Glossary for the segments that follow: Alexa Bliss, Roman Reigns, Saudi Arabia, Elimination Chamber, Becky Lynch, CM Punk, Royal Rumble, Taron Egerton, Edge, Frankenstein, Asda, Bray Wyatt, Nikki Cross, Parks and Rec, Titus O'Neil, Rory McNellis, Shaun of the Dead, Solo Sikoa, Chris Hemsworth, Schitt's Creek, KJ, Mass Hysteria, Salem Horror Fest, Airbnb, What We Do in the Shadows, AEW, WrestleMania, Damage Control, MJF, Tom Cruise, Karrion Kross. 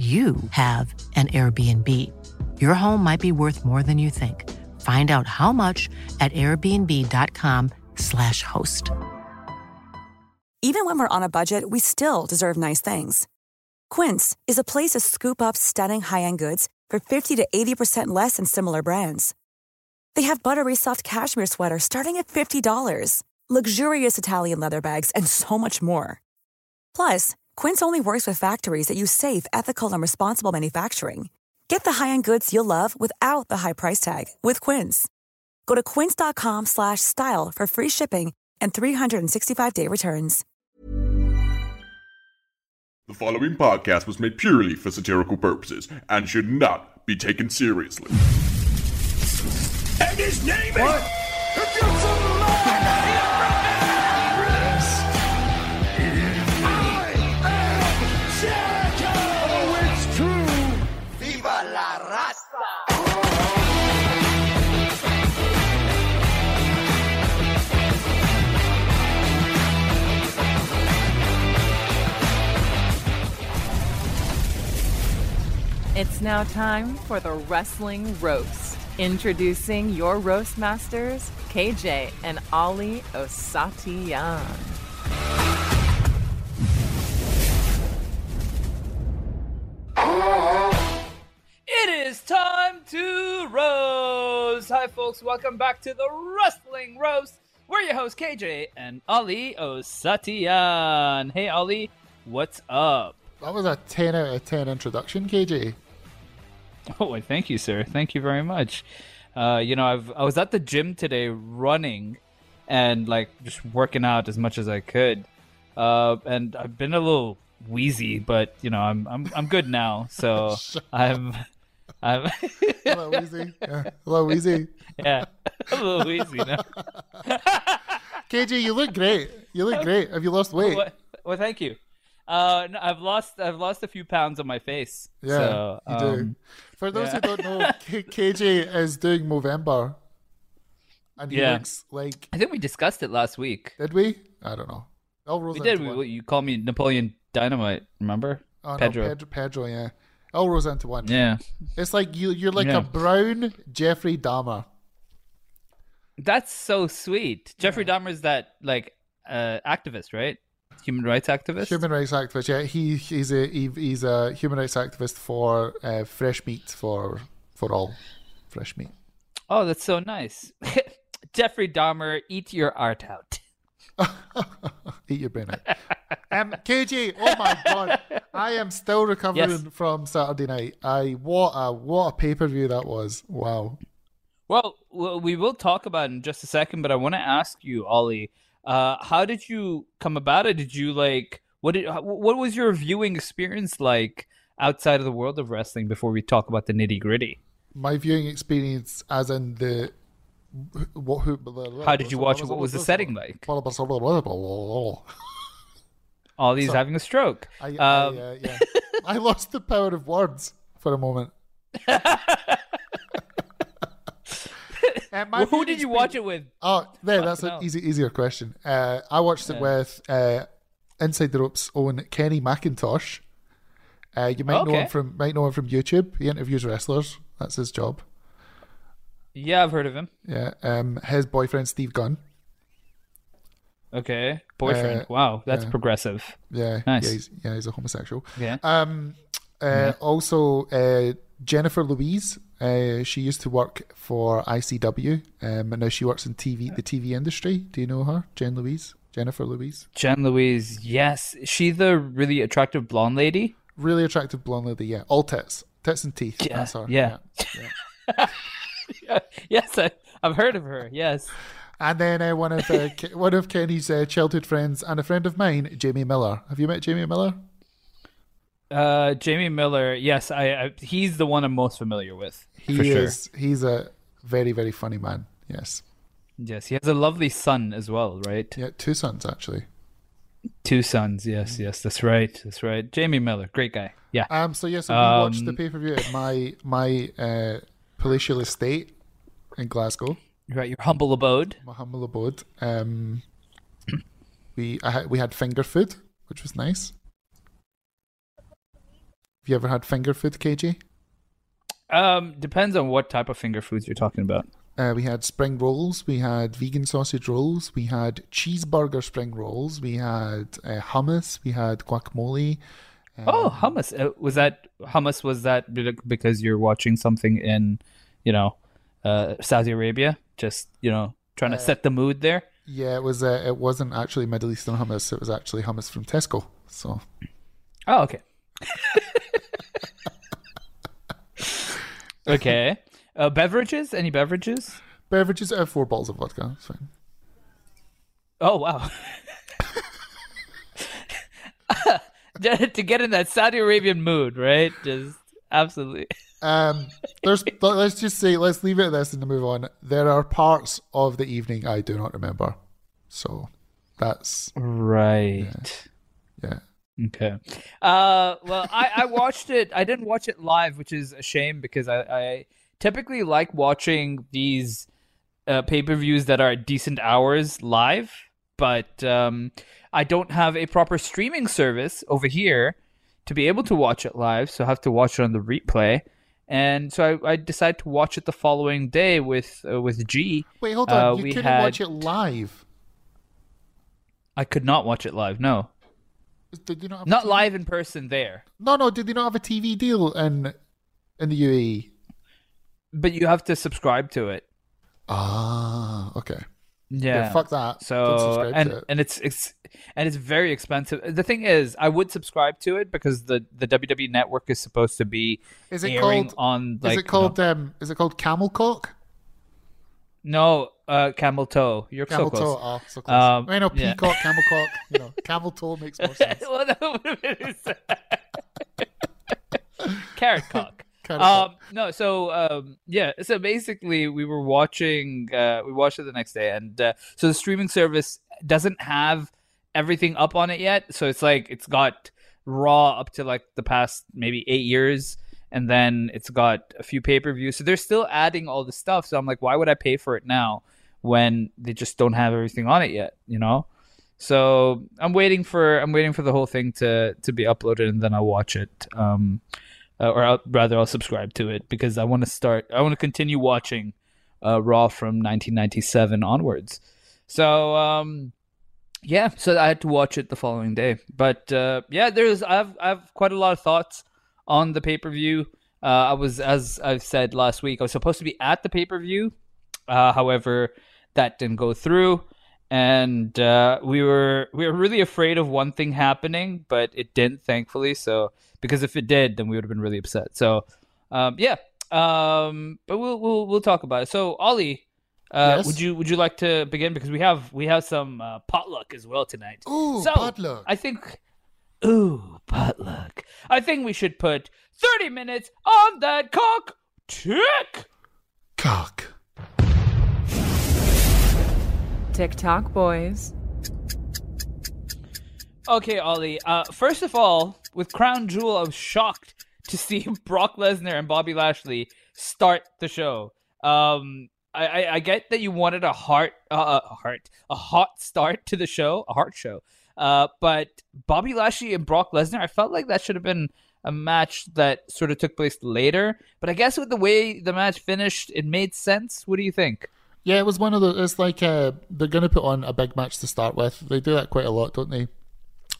you have an Airbnb. Your home might be worth more than you think. Find out how much at airbnb.com/host. Even when we're on a budget, we still deserve nice things. Quince is a place to scoop up stunning high-end goods for 50 to 80% less than similar brands. They have buttery soft cashmere sweaters starting at $50, luxurious Italian leather bags, and so much more. Plus, Quince only works with factories that use safe, ethical, and responsible manufacturing. Get the high-end goods you'll love without the high price tag with Quince. Go to quince.com/style for free shipping and 365-day returns. The following podcast was made purely for satirical purposes and should not be taken seriously. And his name is... It's now time for the Wrestling Roast. Introducing your roast masters, KJ and Ali Osatiyan. It is time to roast. Hi, folks. Welcome back to the Wrestling Roast. We're your hosts, KJ and Ali Osatiyan. Hey, Ali, what's up? That was a 10 out of 10 introduction, KJ. Oh, thank you, sir. Thank you very much. I was at the gym today running and just working out as much as I could. And I've been a little wheezy, but I'm good now. So I'm hello wheezy. Yeah. Hello wheezy. Yeah. A little wheezy now. KJ, you look great. You look great. Have you lost weight? Well, thank you. No, I've lost a few pounds on my face. Yeah, so, you do. For those who don't know, KJ is doing Movember, and he looks like... I think we discussed it last week. Did we? I don't know. We did. You call me Napoleon Dynamite, remember? Oh, Pedro. No, Pedro, yeah. It all rolls into one. Yeah. It's like you're like a brown Jeffrey Dahmer. That's so sweet. Jeffrey Dahmer's that activist, right? Human rights activist? Human rights activist, yeah. He's a human rights activist for fresh meat, for all fresh meat. Oh, that's so nice. Jeffrey Dahmer, eat your art out. Eat your brain out. KJ, oh my God. I am still recovering from Saturday night. What a pay-per-view that was. Wow. Well, we will talk about it in just a second, but I want to ask you, Ollie, how did you come about it? Did you what was your viewing experience like outside of the world of wrestling before we talk about the nitty gritty? My viewing experience, as in how did you watch it? What was the setting like? Ollie's having a stroke. I lost the power of words for a moment. Who did you watch it with? Oh, there, that's an easier question. I watched it with Inside the Ropes' own Kenny McIntosh. You might know him from YouTube. He interviews wrestlers. That's his job. Yeah, I've heard of him. Yeah, his boyfriend Steve Gunn. Okay, boyfriend. Wow, that's progressive. Yeah, nice. Yeah, he's a homosexual. Yeah. Also, Jennifer Louise, she used to work for ICW, and now she works in the TV industry. Do you know her? Jennifer Louise, yes. Is she the really attractive blonde lady? Really attractive blonde lady, yeah. All tits. Tits and teeth. Yeah, that's her. Yeah. Yes, I've heard of her, yes. And then one of Kenny's childhood friends and a friend of mine, Jamie Miller. Have you met Jamie Miller? Jamie Miller, yes. I he's the one I'm most familiar with. He is. He's a very, very funny man, yes. Yes, he has a lovely son as well, right? Yeah, two sons, actually. Two sons, yes, that's right. Jamie Miller, great guy, yeah. So we watched the pay-per-view at my palatial estate in Glasgow. Right, your humble abode. My humble abode. We had finger food, which was nice. Have you ever had finger food, KJ? Depends on what type of finger foods you're talking about. We had spring rolls, we had vegan sausage rolls, we had cheeseburger spring rolls, we had hummus, we had guacamole. Hummus. Was that because you're watching something in, Saudi Arabia? Just, trying to set the mood there? Yeah, it wasn't actually Middle Eastern hummus. It was actually hummus from Tesco. So. Oh, okay. Okay. Beverages? Any beverages? Beverages are 4 bottles of vodka. That's fine. Oh, wow. To get in that Saudi Arabian mood, right? Just absolutely. Let's leave it at this and move on. There are parts of the evening I do not remember. So that's... Right. Yeah. Okay. I watched it. I didn't watch it live, which is a shame because I typically like watching these pay-per-views that are decent hours live, but I don't have a proper streaming service over here to be able to watch it live, so I have to watch it on the replay. And so I decided to watch it the following day with G. Wait, hold on. You couldn't watch it live? I could not watch it live, no. Did you not have a TV? Not live in person there. No, did they not have a TV deal in the UAE? But you have to subscribe to it. Ah, okay. Yeah, fuck that. So it's very expensive. The thing is, I would subscribe to it because the WWE network is supposed to be is it called Camel Cock? No, Camel Toe. You're camel so close. Camel Toe, so close. I know, Peacock, yeah. Camel Cock. Camel Toe makes more sense. Well, that would have Carrot Cock. So basically we watched it the next day, and so the streaming service doesn't have everything up on it yet, so it's like it's got Raw up to like the past maybe 8 years, and then it's got a few pay-per-views, so they're still adding all the stuff, so I'm like, why would I pay for it now when they just don't have everything on it yet, so I'm waiting for the whole thing to be uploaded, and then I'll watch it. I'll subscribe to it because I want to continue watching Raw from 1997 onwards. So, so I had to watch it the following day. But I've quite a lot of thoughts on the pay-per-view. I was, as I've said last week, I was supposed to be at the pay-per-view. However, that didn't go through. And we were really afraid of one thing happening, but it didn't, thankfully. So because if it did, then we would have been really upset. So but we'll talk about it. So Ollie, yes? would you like to begin, because we have some potluck as well tonight. Ooh, so potluck! I think we should put 30 minutes on that cock tick. Cock. TikTok boys. Okay, Ollie. First of all, with Crown Jewel, I was shocked to see Brock Lesnar and Bobby Lashley start the show. I get that you wanted a hot start to the show, a heart show. But Bobby Lashley and Brock Lesnar, I felt like that should have been a match that sort of took place later. But I guess with the way the match finished, it made sense. What do you think? Yeah, it was one of those. It's like they're going to put on a big match to start with. They do that quite a lot, don't they?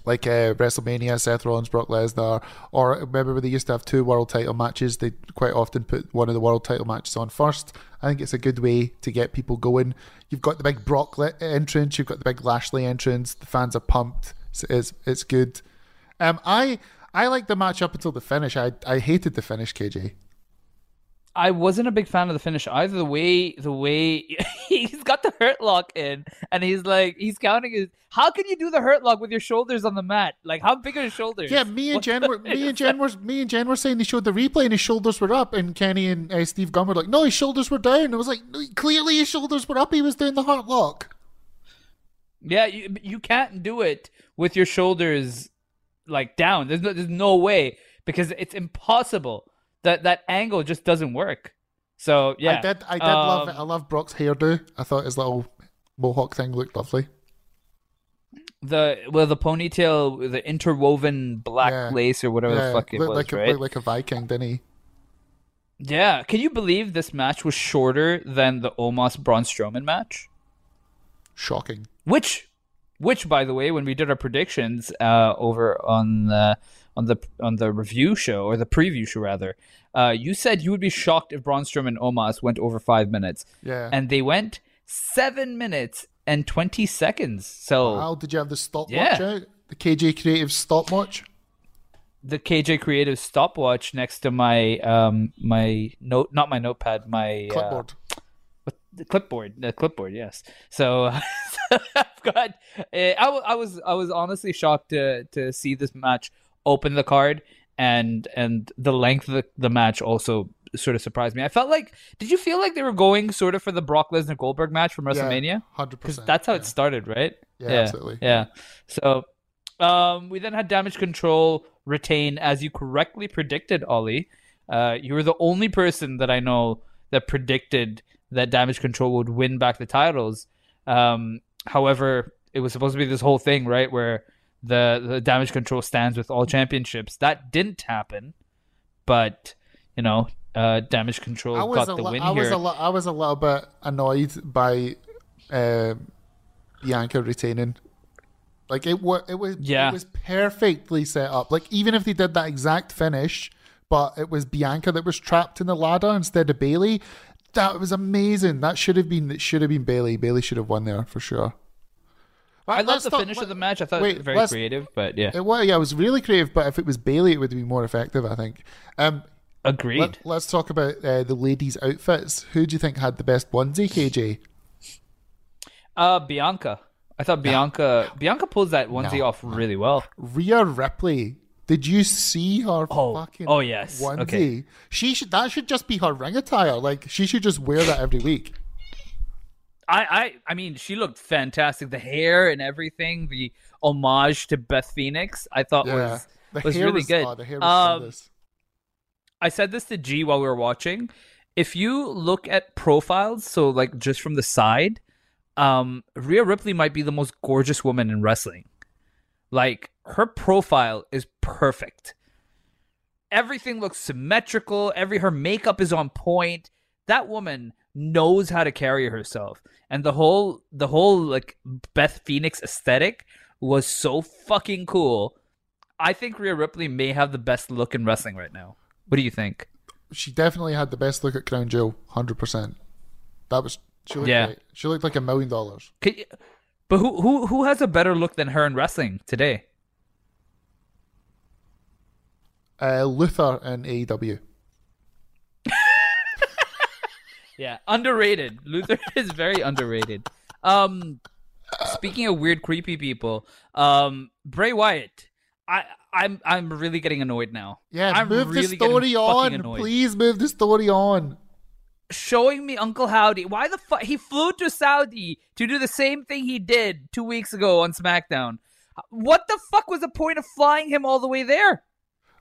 like WrestleMania, Seth Rollins, Brock Lesnar, or remember when they used to have two world title matches, they quite often put one of the world title matches on first. I think it's a good way to get people going. You've got the big Brock entrance, you've got the big Lashley entrance, the fans are pumped, it's good. I liked the match up until the finish. I hated the finish, KJ. I wasn't a big fan of the finish either. The way he's got the hurt lock in, and he's like, he's counting his. How can you do the hurt lock with your shoulders on the mat? Like, how big are his shoulders? Yeah, me and Jen were saying they showed the replay and his shoulders were up, and Kenny and Steve Gunn were like, no, his shoulders were down. I was like, no, clearly his shoulders were up. He was doing the hurt lock. Yeah, you can't do it with your shoulders like down. There's no way, because it's impossible. That angle just doesn't work. So yeah, I did love it. I love Brock's hairdo. I thought his little mohawk thing looked lovely. The ponytail, the interwoven black lace or whatever the fuck it was, right? Looked like a Viking, didn't he? Yeah. Can you believe this match was shorter than the Omos Braun Strowman match? Shocking. Which by the way, when we did our predictions over on the review show, or the preview show rather, you said you would be shocked if Braun Strowman and Omos went over 5 minutes. Yeah. And they went 7 minutes and 20 seconds. So wow, did you have the stopwatch out? The KJ Creative stopwatch? The KJ Creative stopwatch next to my clipboard. The clipboard, yes. So I've got. I was honestly shocked to see this match open the card, and the length of the match also sort of surprised me. I felt like, did you feel like they were going sort of for the Brock Lesnar Goldberg match from WrestleMania? 100%. Because that's how it started, right? Yeah, absolutely. Yeah. So we then had Damage Control retain, as you correctly predicted, Ollie. You were the only person that I know that predicted that Damage Control would win back the titles. However, it was supposed to be this whole thing, right, where the Damage Control stands with all championships. That didn't happen, but you know, Damage Control got the win here. I was a little bit annoyed by Bianca retaining. Like it was perfectly set up. Like even if they did that exact finish, but it was Bianca that was trapped in the ladder instead of Bailey. That was amazing. That should have been Bailey. Bailey should have won there for sure. I loved the finish of the match. I thought it was very creative, but yeah. It was really creative, but if it was Bailey, it would be more effective, I think. Agreed. Let's talk about the ladies' outfits. Who do you think had the best onesie, KJ? Bianca. I thought Bianca pulls that onesie off really well. Rhea Ripley. Did you see her fucking onesie? Okay. That should just be her ring attire. Like, she should just wear that every week. I mean, she looked fantastic. The hair and everything, the homage to Beth Phoenix, I thought was really good. The hair was tremendous. I said this to G while we were watching. If you look at profiles, so like just from the side, Rhea Ripley might be the most gorgeous woman in wrestling. Like, her profile is perfect. Everything looks symmetrical. Her makeup is on point. That woman knows how to carry herself. And the whole like Beth Phoenix aesthetic was so fucking cool. I think Rhea Ripley may have the best look in wrestling right now. What do you think? She definitely had the best look at Crown Jewel, 100%. She looked great. She looked like $1 million. But who has a better look than her in wrestling today? Luther in AEW. Yeah, underrated. Luther is very underrated. Speaking of weird, creepy people, Bray Wyatt. I'm really getting annoyed now. Yeah, Please move the story on. Showing me Uncle Howdy. Why the fuck? He flew to Saudi to do the same thing he did 2 weeks ago on SmackDown. What the fuck was the point of flying him all the way there?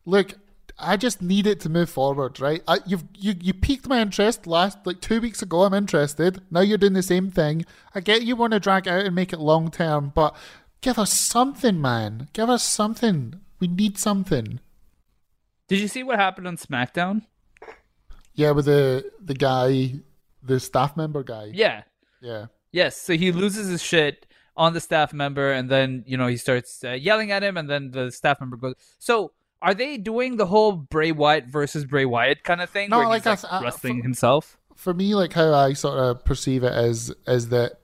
Look, I just need it to move forward, right? You piqued my interest like 2 weeks ago. I'm interested. Now you're doing the same thing. I get you want to drag out and make it long term, but give us something, man. Give us something. We need something. Did you see what happened on SmackDown? Yeah, with the guy, the staff member guy. Yeah. Yeah. Yes, so he loses his shit on the staff member, and then, you know, he starts yelling at him, and then the staff member goes. So are they doing the whole Bray Wyatt versus Bray Wyatt kind of thing? No, where like he's like wrestling himself? For me, like how I sort of perceive it is that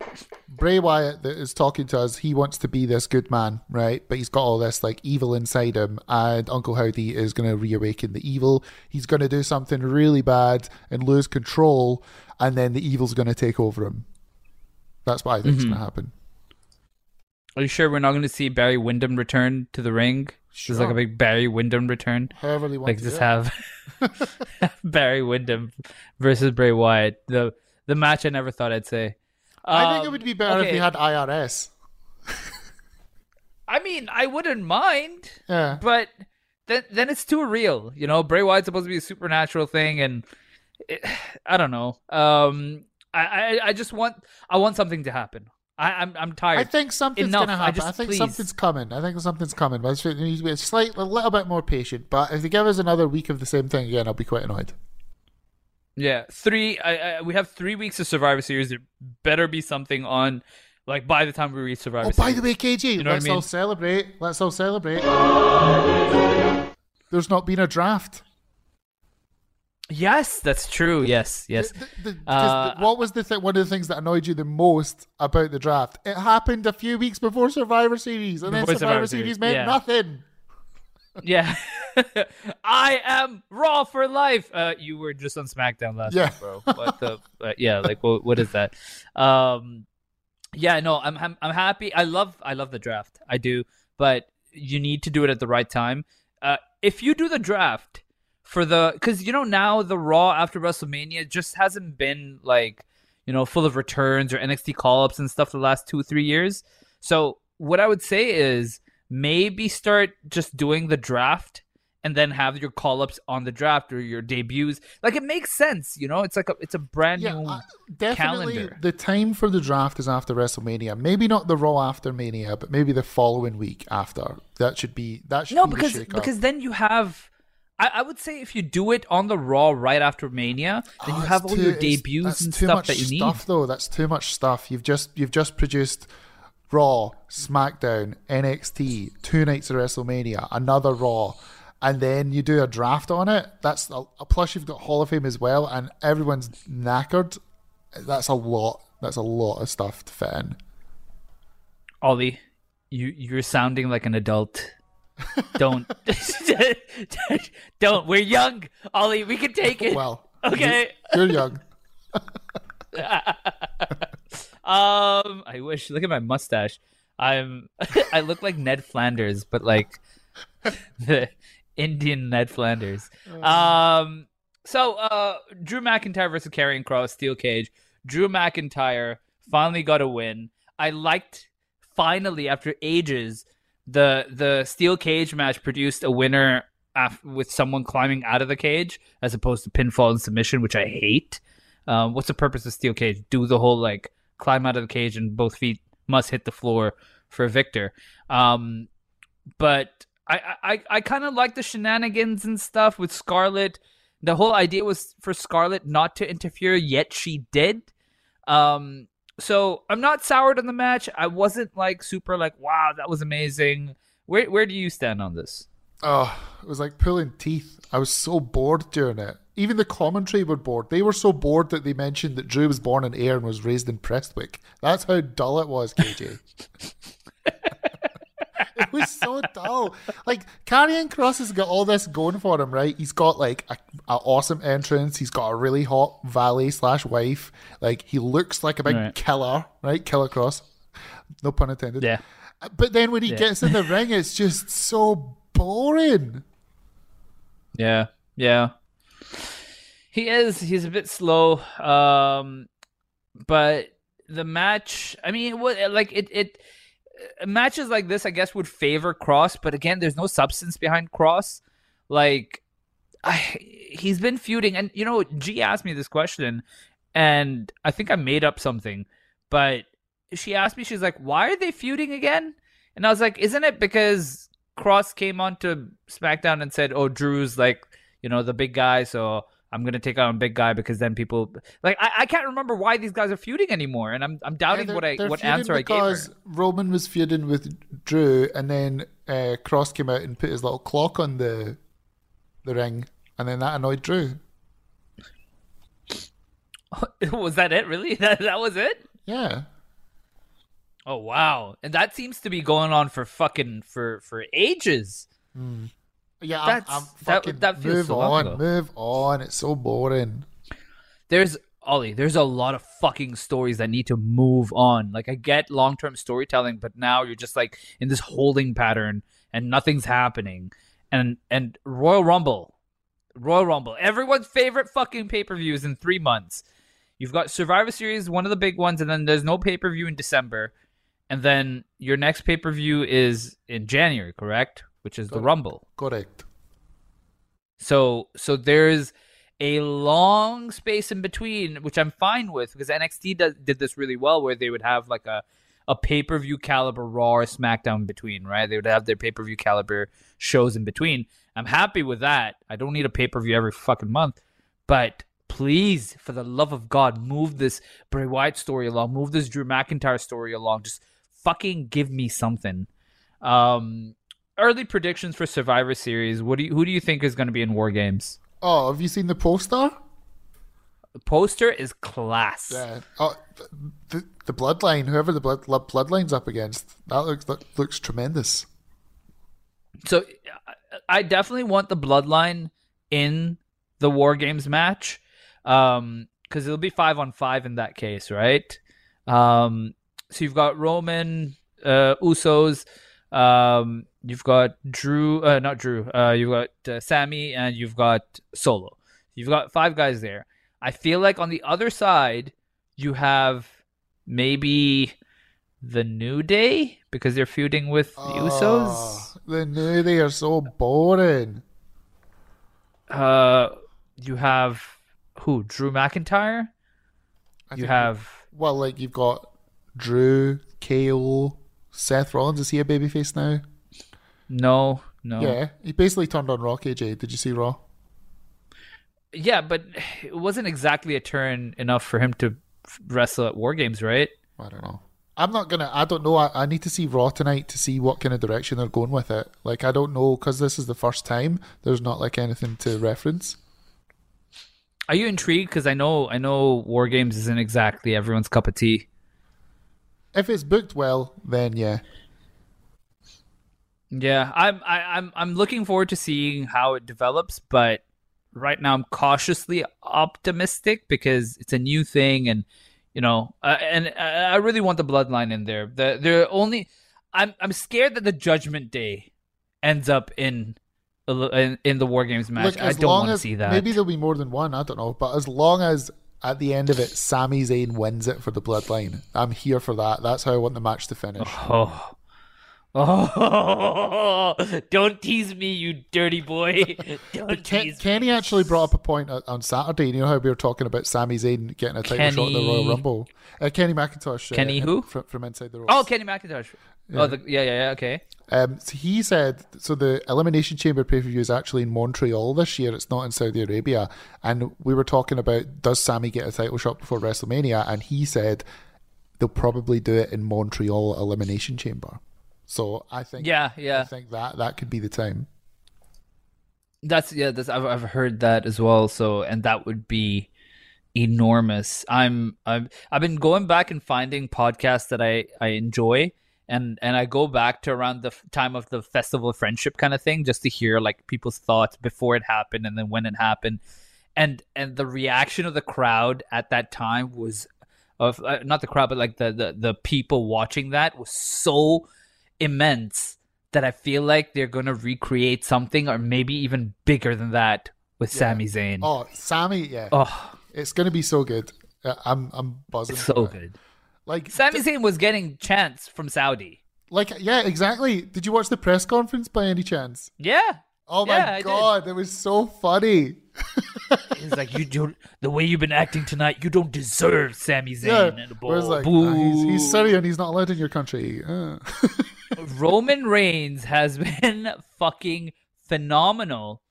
Bray Wyatt that is talking to us, he wants to be this good man, right? But he's got all this like evil inside him, and Uncle Howdy is going to reawaken the evil. He's going to do something really bad and lose control, and then the evil's going to take over him. That's what I think is going to happen. Are you sure we're not going to see Barry Windham return to the ring? Sure. There's like a big Barry Windham return. However they want like to just have Barry Windham versus Bray Wyatt. The match I never thought I'd say. I think it would be better if we had IRS. I mean, I wouldn't mind. Yeah. But then it's too real. You know, Bray Wyatt's supposed to be a supernatural thing, and I don't know. I just want something to happen. I'm tired. I think something's going to happen. I think something's coming. But it needs to be a little bit more patient. But if they give us another week of the same thing again, I'll be quite annoyed. Yeah, we have 3 weeks of Survivor Series. There better be something on, like, by the time we reach Survivor Series. Oh, by the way, KJ, let's all celebrate. Let's all celebrate. There's not been a draft. Yes, that's true. Yes. What was one of the things that annoyed you the most about the draft? It happened a few weeks before Survivor Series, and then Survivor Series meant nothing. Yeah. I am Raw for life. You were just on SmackDown last week, bro. What the? What is that? I'm happy. I love the draft. I do, but you need to do it at the right time. If you do the draft. Because, now the Raw after WrestleMania just hasn't been, full of returns or NXT call-ups and stuff the last 2-3 years. So what I would say is maybe start just doing the draft and then have your call-ups on the draft or your debuts. Like, it makes sense, It's like it's a brand-new definitely calendar. The time for the draft is after WrestleMania. Maybe not the Raw after Mania, but maybe the following week after. Because then you have... I would say if you do it on the Raw right after Mania, then you have all your debuts and stuff that you need. That's too much stuff. You've just produced Raw, SmackDown, NXT, 2 nights of WrestleMania, another Raw, and then you do a draft on it. That's plus you've got Hall of Fame as well, and everyone's knackered. That's a lot. That's a lot of stuff to fit in. Ollie, you're sounding like an adult. Don't. We're young, Ollie. We can take it. Well, okay. You're young. I wish. Look at my mustache. I look like Ned Flanders, but like the Indian Ned Flanders. So Drew McIntyre versus Karrion Kross, steel cage. Drew McIntyre finally got a win. I liked finally after ages. The steel cage match produced a winner with someone climbing out of the cage as opposed to pinfall and submission, which I hate. What's the purpose of steel cage? Do the whole climb out of the cage and both feet must hit the floor for a victor. But I kind of like the shenanigans and stuff with Scarlett. The whole idea was for Scarlett not to interfere, yet she did. So I'm not soured on the match. I wasn't super wow, that was amazing. Where do you stand on this? Oh, it was like pulling teeth. I was so bored during it. Even the commentary were bored. They were so bored that they mentioned that Drew was born in Ayr and was raised in Prestwick. That's how dull it was, KJ. It was so dull. Karrion Kross has got all this going for him, right? He's got an awesome entrance. He's got a really hot valet/wife. He looks like a big killer, right? Killer Kross. No pun intended. Yeah. But then when he gets in the ring, it's just so boring. Yeah. Yeah. He is. He's a bit slow. But the match, I mean, matches like this, I guess, would favor Kross, but again, there's no substance behind Kross. He's been feuding, and G asked me this question, and I think I made up something, but she asked me, she's like, why are they feuding again? And I was like, isn't it because Kross came on to SmackDown and said, oh, Drew's the big guy, so I'm gonna take on a big guy because then people like I can't remember why these guys are feuding anymore, and I'm doubting what answer I gave her. Because Roman was feuding with Drew, and then Kross came out and put his little clock on the ring, and then that annoyed Drew. Was that it? Really? That was it? Yeah. Oh wow! And that seems to be going on for ages. Mm. Yeah, I'm fucking that feels move on. It's so boring. There's a lot of fucking stories that need to move on. Like I get long-term storytelling, but now you're just like in this holding pattern and nothing's happening. And Royal Rumble, everyone's favorite fucking pay-per-view is in 3 months. You've got Survivor Series, one of the big ones, and then there's no pay-per-view in December. And then your next pay-per-view is in January, correct? Which is the Rumble. Correct. So there's a long space in between, which I'm fine with, because NXT did this really well, where they would have like a pay-per-view caliber Raw or SmackDown in between, right? They would have their pay-per-view caliber shows in between. I'm happy with that. I don't need a pay-per-view every fucking month. But please, for the love of God, move this Bray Wyatt story along. Move this Drew McIntyre story along. Just fucking give me something. Early predictions for Survivor Series. Who do you think is going to be in War Games? Oh, have you seen the poster? The poster is class. Yeah. Oh, the bloodline. Whoever the bloodline's up against, that looks tremendous. So, I definitely want the bloodline in the War Games match, because it'll be 5-on-5 in that case, right? So you've got Roman, Usos. You've got you've got Sami, and you've got Solo. You've got 5 guys there. I feel like on the other side, you have maybe the New Day, because they're feuding with the Usos. The New Day are so boring. You have who? Drew McIntyre? You've got Drew, KO, Seth Rollins, is he a babyface now? No. Yeah, he basically turned on Raw, KJ. Did you see Raw? Yeah, but it wasn't exactly a turn enough for him to wrestle at War Games, right? I don't know. I don't know. I need to see Raw tonight to see what kind of direction they're going with it. Like, I don't know, because this is the first time. There's not, like, anything to reference. Are you intrigued? Because I know War Games isn't exactly everyone's cup of tea. If it's booked well, then yeah. Yeah, I'm looking forward to seeing how it develops, but right now I'm cautiously optimistic because it's a new thing, and you know, and I really want the bloodline in there. I'm scared that the Judgment Day ends up in the War Games match. Look, I don't want to see that. Maybe there'll be more than one. I don't know, but as long as at the end of it, Sami Zayn wins it for the bloodline, I'm here for that. That's how I want the match to finish. Oh, don't tease me, you dirty boy. Kenny actually brought up a point on Saturday. You know how we were talking about Sami Zayn getting a title shot in the Royal Rumble? Kenny McIntosh. Kenny who? From Inside the Ropes. Oh, Kenny McIntosh. Yeah. Oh, okay. So he said, the Elimination Chamber pay-per-view is actually in Montreal this year. It's not in Saudi Arabia. And we were talking about, does Sami get a title shot before WrestleMania? And he said they'll probably do it in Montreal Elimination Chamber. So I think, yeah. I think that could be the time. That's I've heard that as well. So, and that would be enormous. I've been going back and finding podcasts that I enjoy, and I go back to around the time of the Festival of Friendship kind of thing, just to hear like people's thoughts before it happened and then when it happened, and the reaction of the crowd at that time was not the crowd, but like the people watching that was so immense that I feel like they're going to recreate something or maybe even bigger than that with Sami Zayn. Oh, Sami, yeah. Oh. It's going to be so good. I'm buzzing. It's so good. Like Sami Zayn was getting chants from Saudi. Like, yeah, exactly. Did you watch the press conference by any chance? Yeah. Oh my God, it was so funny. It's like, the way you've been acting tonight, you don't deserve Sami Zayn. Yeah. Like, he's Syrian, he's not allowed in your country. Roman Reigns has been fucking phenomenal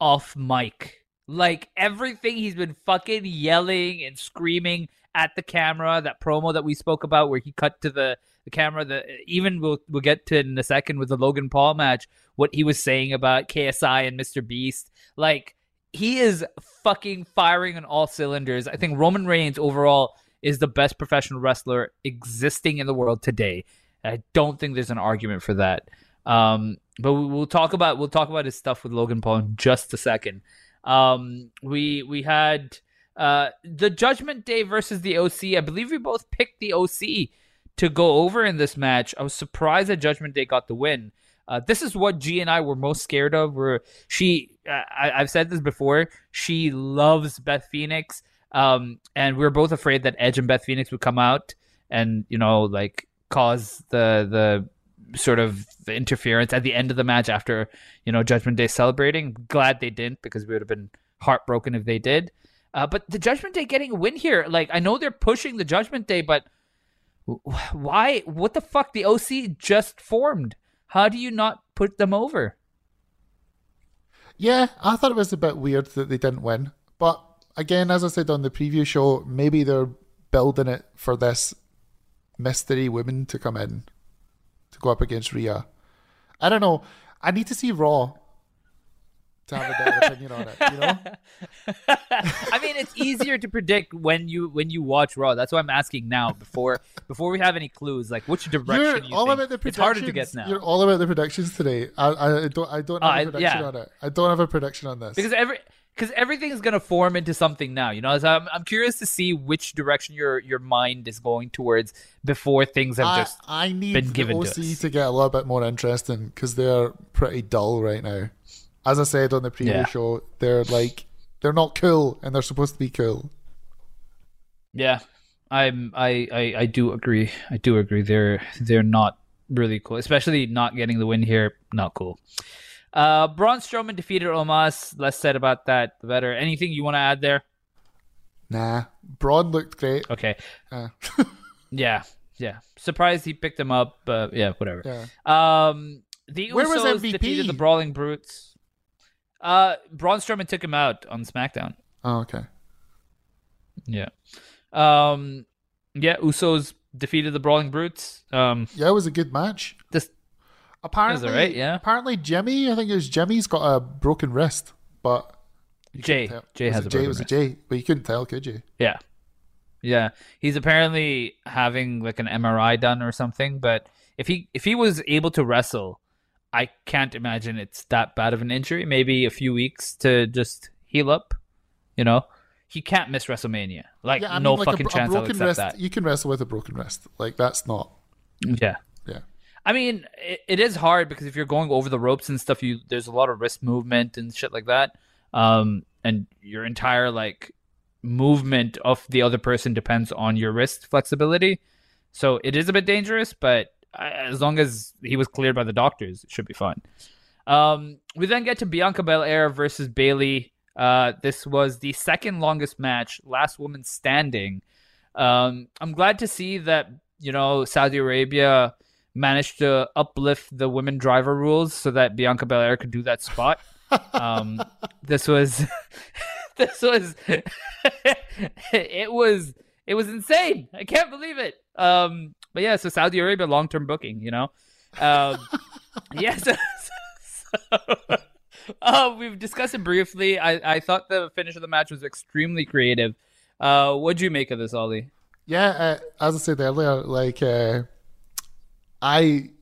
off mic. Like, everything he's been fucking yelling and screaming at the camera, that promo that we spoke about where he cut to the camera, even we'll get to it in a second with the Logan Paul match, what he was saying about KSI and Mr. Beast. Like, he is fucking firing on all cylinders. I think Roman Reigns overall is the best professional wrestler existing in the world today. I don't think there's an argument for that. But we'll talk about his stuff with Logan Paul in just a second. We had the Judgment Day versus the OC. I believe we both picked the OC to go over in this match. I was surprised that Judgment Day got the win. This is what G and I were most scared of. I've said this before. She loves Beth Phoenix, and we were both afraid that Edge and Beth Phoenix would come out and cause the sort of the interference at the end of the match after Judgment Day celebrating. Glad they didn't, because we would have been heartbroken if they did. But the Judgment Day getting a win here, I know they're pushing the Judgment Day, but why? What the fuck? The OC just formed. How do you not put them over? Yeah, I thought it was a bit weird that they didn't win. But again, as I said on the preview show, maybe they're building it for this mystery woman to come in to go up against Rhea. I don't know. I need to see Raw to have a better opinion on it, I mean, it's easier to predict when you watch Raw. That's why I'm asking now before we have any clues, which direction you're all think. About the predictions. It's harder to guess now. You're all about the predictions today. I don't have a prediction on it. I don't have a prediction on this because everything's gonna form into something now. So I'm curious to see which direction your mind is going towards before things have been given to us. I need the OC to get a little bit more interesting, because they're pretty dull right now. As I said on the preview show, they're not cool, and they're supposed to be cool. Yeah, I do agree. I do agree. They're not really cool, especially not getting the win here. Not cool. Braun Strowman defeated Omos. Less said about that, the better. Anything you want to add there? Nah, Braun looked great. Okay. Yeah. Surprised he picked him up. Yeah, whatever. Yeah. Where was MVP? Defeated the Brawling Brutes. Braun Strowman took him out on SmackDown. Oh, okay. Yeah. Yeah, Usos defeated the Brawling Brutes. Yeah, it was a good match. Apparently, is it right? Yeah. Apparently, Jimmy. I think it was Jimmy's got a broken wrist, but Jay has a broken wrist, but you couldn't tell, could you? Yeah. He's apparently having an MRI done or something. But if he was able to wrestle, I can't imagine it's that bad of an injury. Maybe a few weeks to just heal up. He can't miss WrestleMania. No fucking chance. I'll accept that. You can wrestle with a broken wrist. That's not. Yeah. I mean, it is hard, because if you're going over the ropes and stuff, there's a lot of wrist movement and shit like that. And your entire movement of the other person depends on your wrist flexibility. So it is a bit dangerous, but as long as he was cleared by the doctors, it should be fine. We then get to Bianca Belair versus Bailey. This was the second longest match, last woman standing. I'm glad to see that, Saudi Arabia managed to uplift the women driver rules so that Bianca Belair could do that spot. This was it was insane. I can't believe it. But yeah, so Saudi Arabia long-term booking, So we've discussed it briefly. I thought the finish of the match was extremely creative. What'd you make of this, Ollie? Yeah, as I said earlier,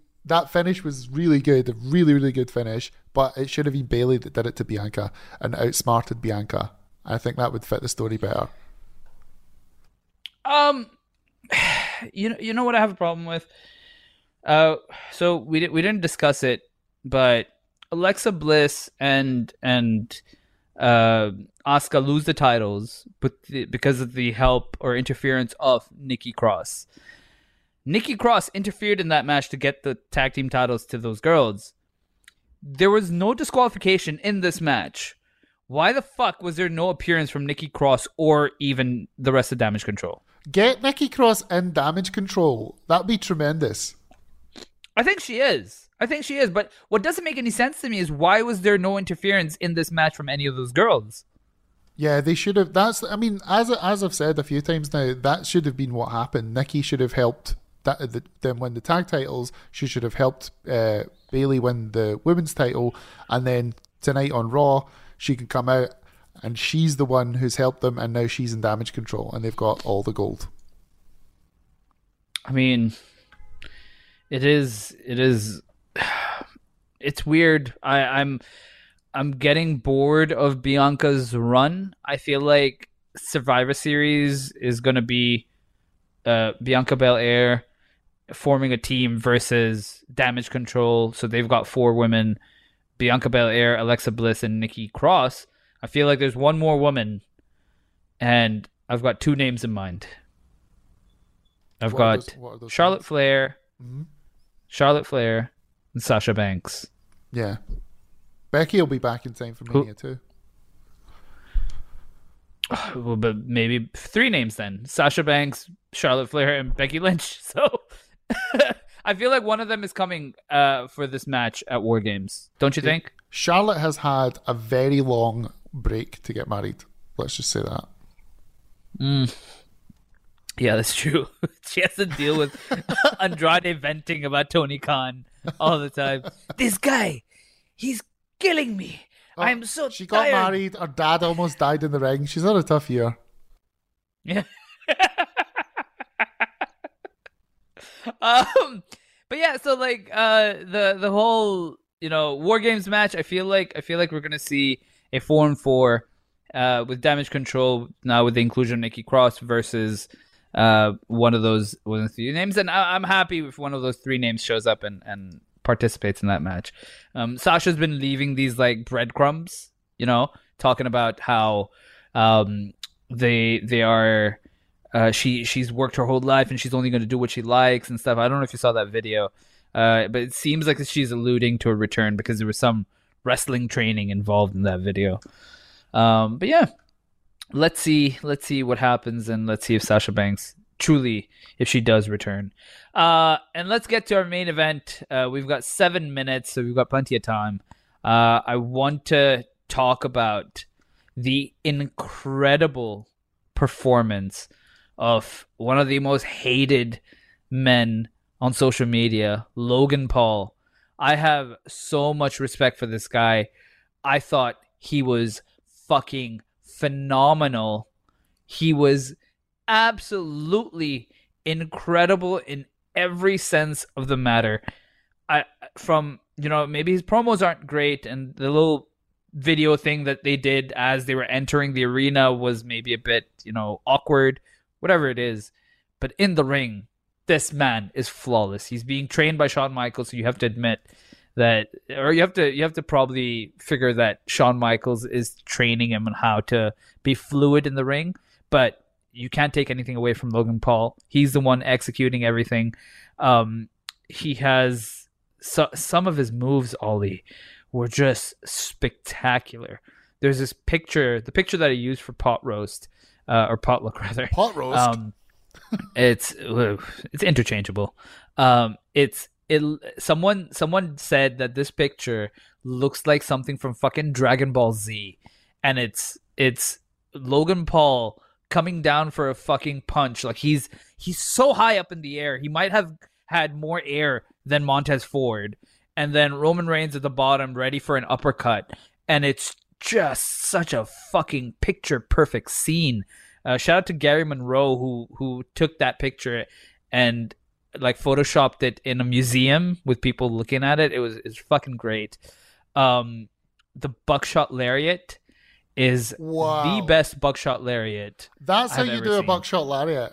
that finish was really good, a really, really good finish, but it should have been Bailey that did it to Bianca and outsmarted Bianca. I think that would fit the story better. You know what I have a problem with? So we didn't discuss it, but Alexa Bliss and Asuka lose the titles because of the help or interference of Nikki Cross. Nikki Cross interfered in that match to get the tag team titles to those girls. There was no disqualification in this match. Why the fuck was there no appearance from Nikki Cross or even the rest of Damage Control? Get Nikki Cross in Damage Control. That'd be tremendous. I think she is. But what doesn't make any sense to me is why was there no interference in this match from any of those girls? Yeah, they should have. That's, I mean, as I've said a few times now, that should have been what happened. Nikki should have helped them win the tag titles. She should have helped Bailey win the women's title, and then tonight on Raw, she can come out and she's the one who's helped them, and now she's in damage control, and they've got all the gold. I mean, it's weird. I'm getting bored of Bianca's run. I feel like Survivor Series is going to be Bianca Belair forming a team versus Damage Control. So they've got four women: Bianca Belair, Alexa Bliss, and Nikki Cross. I feel like there's one more woman, and I've got two names in mind. I've got Charlotte Flair, mm-hmm. Charlotte Flair, and Sasha Banks. Yeah. Becky will be back in time for Mania too. Well, but maybe three names then: Sasha Banks, Charlotte Flair, and Becky Lynch. So I feel like one of them is coming for this match at War Games, don't you think? Charlotte has had a very long break to get married. Let's just say that. Mm. Yeah, that's true. She has to deal with Andrade venting about Tony Khan all the time. This guy, he's killing me. Oh, I'm so tired. She got married. Her dad almost died in the ring. She's had a tough year. Yeah. But yeah, so like the whole, you know, War Games match, I feel like we're gonna see a 4-on-4 with damage control now with the inclusion of Nikki Cross versus one of those three names, and I'm happy if one of those three names shows up and participates in that match. Sasha's been leaving these like breadcrumbs, you know, talking about how they are she's worked her whole life and she's only going to do what she likes and stuff. I don't know if you saw that video, but it seems like she's alluding to a return because there was some wrestling training involved in that video. But yeah, let's see what happens, and let's see if Sasha Banks truly, if she does return. And let's get to our main event. We've got 7 minutes, so we've got plenty of time. I want to talk about the incredible performance of one of the most hated men on social media, Logan Paul. I have so much respect for this guy. I thought he was fucking phenomenal. He was absolutely incredible in every sense of the matter. Maybe his promos aren't great, and the little video thing that they did as they were entering the arena was maybe a bit, awkward, whatever it is. But in the ring, this man is flawless. He's being trained by Shawn Michaels, so you have to admit that, or you have to probably figure that Shawn Michaels is training him on how to be fluid in the ring, but you can't take anything away from Logan Paul. He's the one executing everything. He has some of his moves, Ollie, were just spectacular. There's this picture, the picture that I used for potluck. Potluck. It's interchangeable. Someone said that this picture looks like something from fucking Dragon Ball Z, and it's Logan Paul coming down for a fucking punch. Like he's so high up in the air, he might have had more air than Montez Ford, and then Roman Reigns at the bottom ready for an uppercut, and it's just such a fucking picture perfect scene. Shout out to Gary Monroe who took that picture and like photoshopped it in a museum with people looking at it. It's fucking great. The Buckshot Lariat is the best buckshot lariat. That's how you do a buckshot lariat.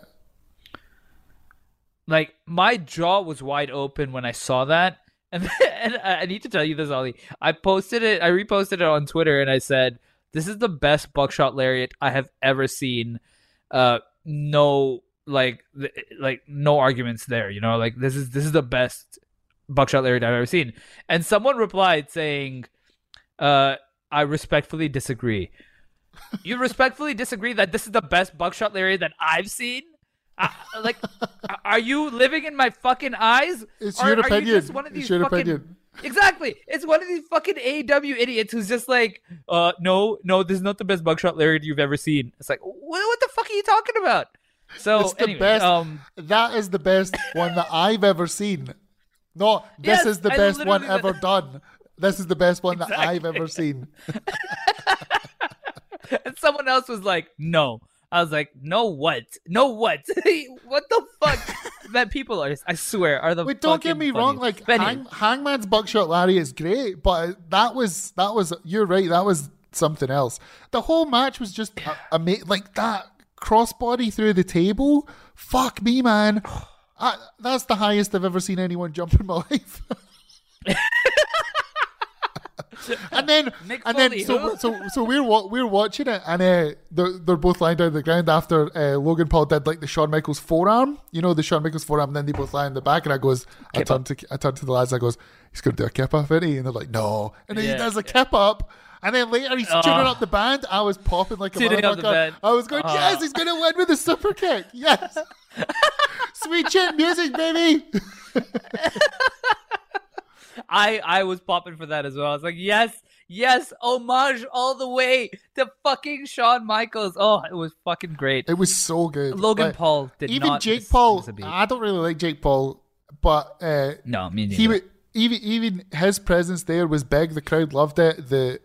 Like, my jaw was wide open when I saw that. And I need to tell you this, Ollie. I reposted it on Twitter, and I said, this is the best buckshot lariat I have ever seen. No arguments there, like this is the best buckshot lariat I've ever seen. And someone replied saying, I respectfully disagree. You respectfully disagree that this is the best buckshot lariat that I've seen? Are you living in my fucking eyes? It's your opinion. It's your opinion. Exactly. It's one of these fucking AEW idiots who's just like, no, this is not the best buckshot lariat you've ever seen. It's like, what the fuck are you talking about? So it's the best. That is the best one that I've ever seen. No, this is the best one ever done. This is the best one that I've ever seen. And someone else was like, no. I was like, no what? No what? What the fuck? That people are, I swear, are the fucking don't get me wrong, like, Hangman's Buckshot Larry is great, but that was, you're right, that was something else. The whole match was just, like, that crossbody through the table? Fuck me, man. That's the highest I've ever seen anyone jump in my life. And then we're watching it, and they're both lying down on the ground after Logan Paul did like the Shawn Michaels forearm, and then they both lie on the back, and I goes, I turn to the lads, and I goes, he's gonna do a kip up, isn't he? And they're like, no, and then he does a kip up, and then later he's tuning up the band. I was popping like a motherfucker. I was going, yes, he's gonna win with a super kick, yes, sweet chin music, baby. I was popping for that as well. I was like, yes, homage all the way to fucking Shawn Michaels. Oh, it was fucking great. It was so good. Logan Paul did even not. Even Jake Paul, I don't really like Jake Paul, but no, me neither. Even his presence there was big. The crowd loved it. The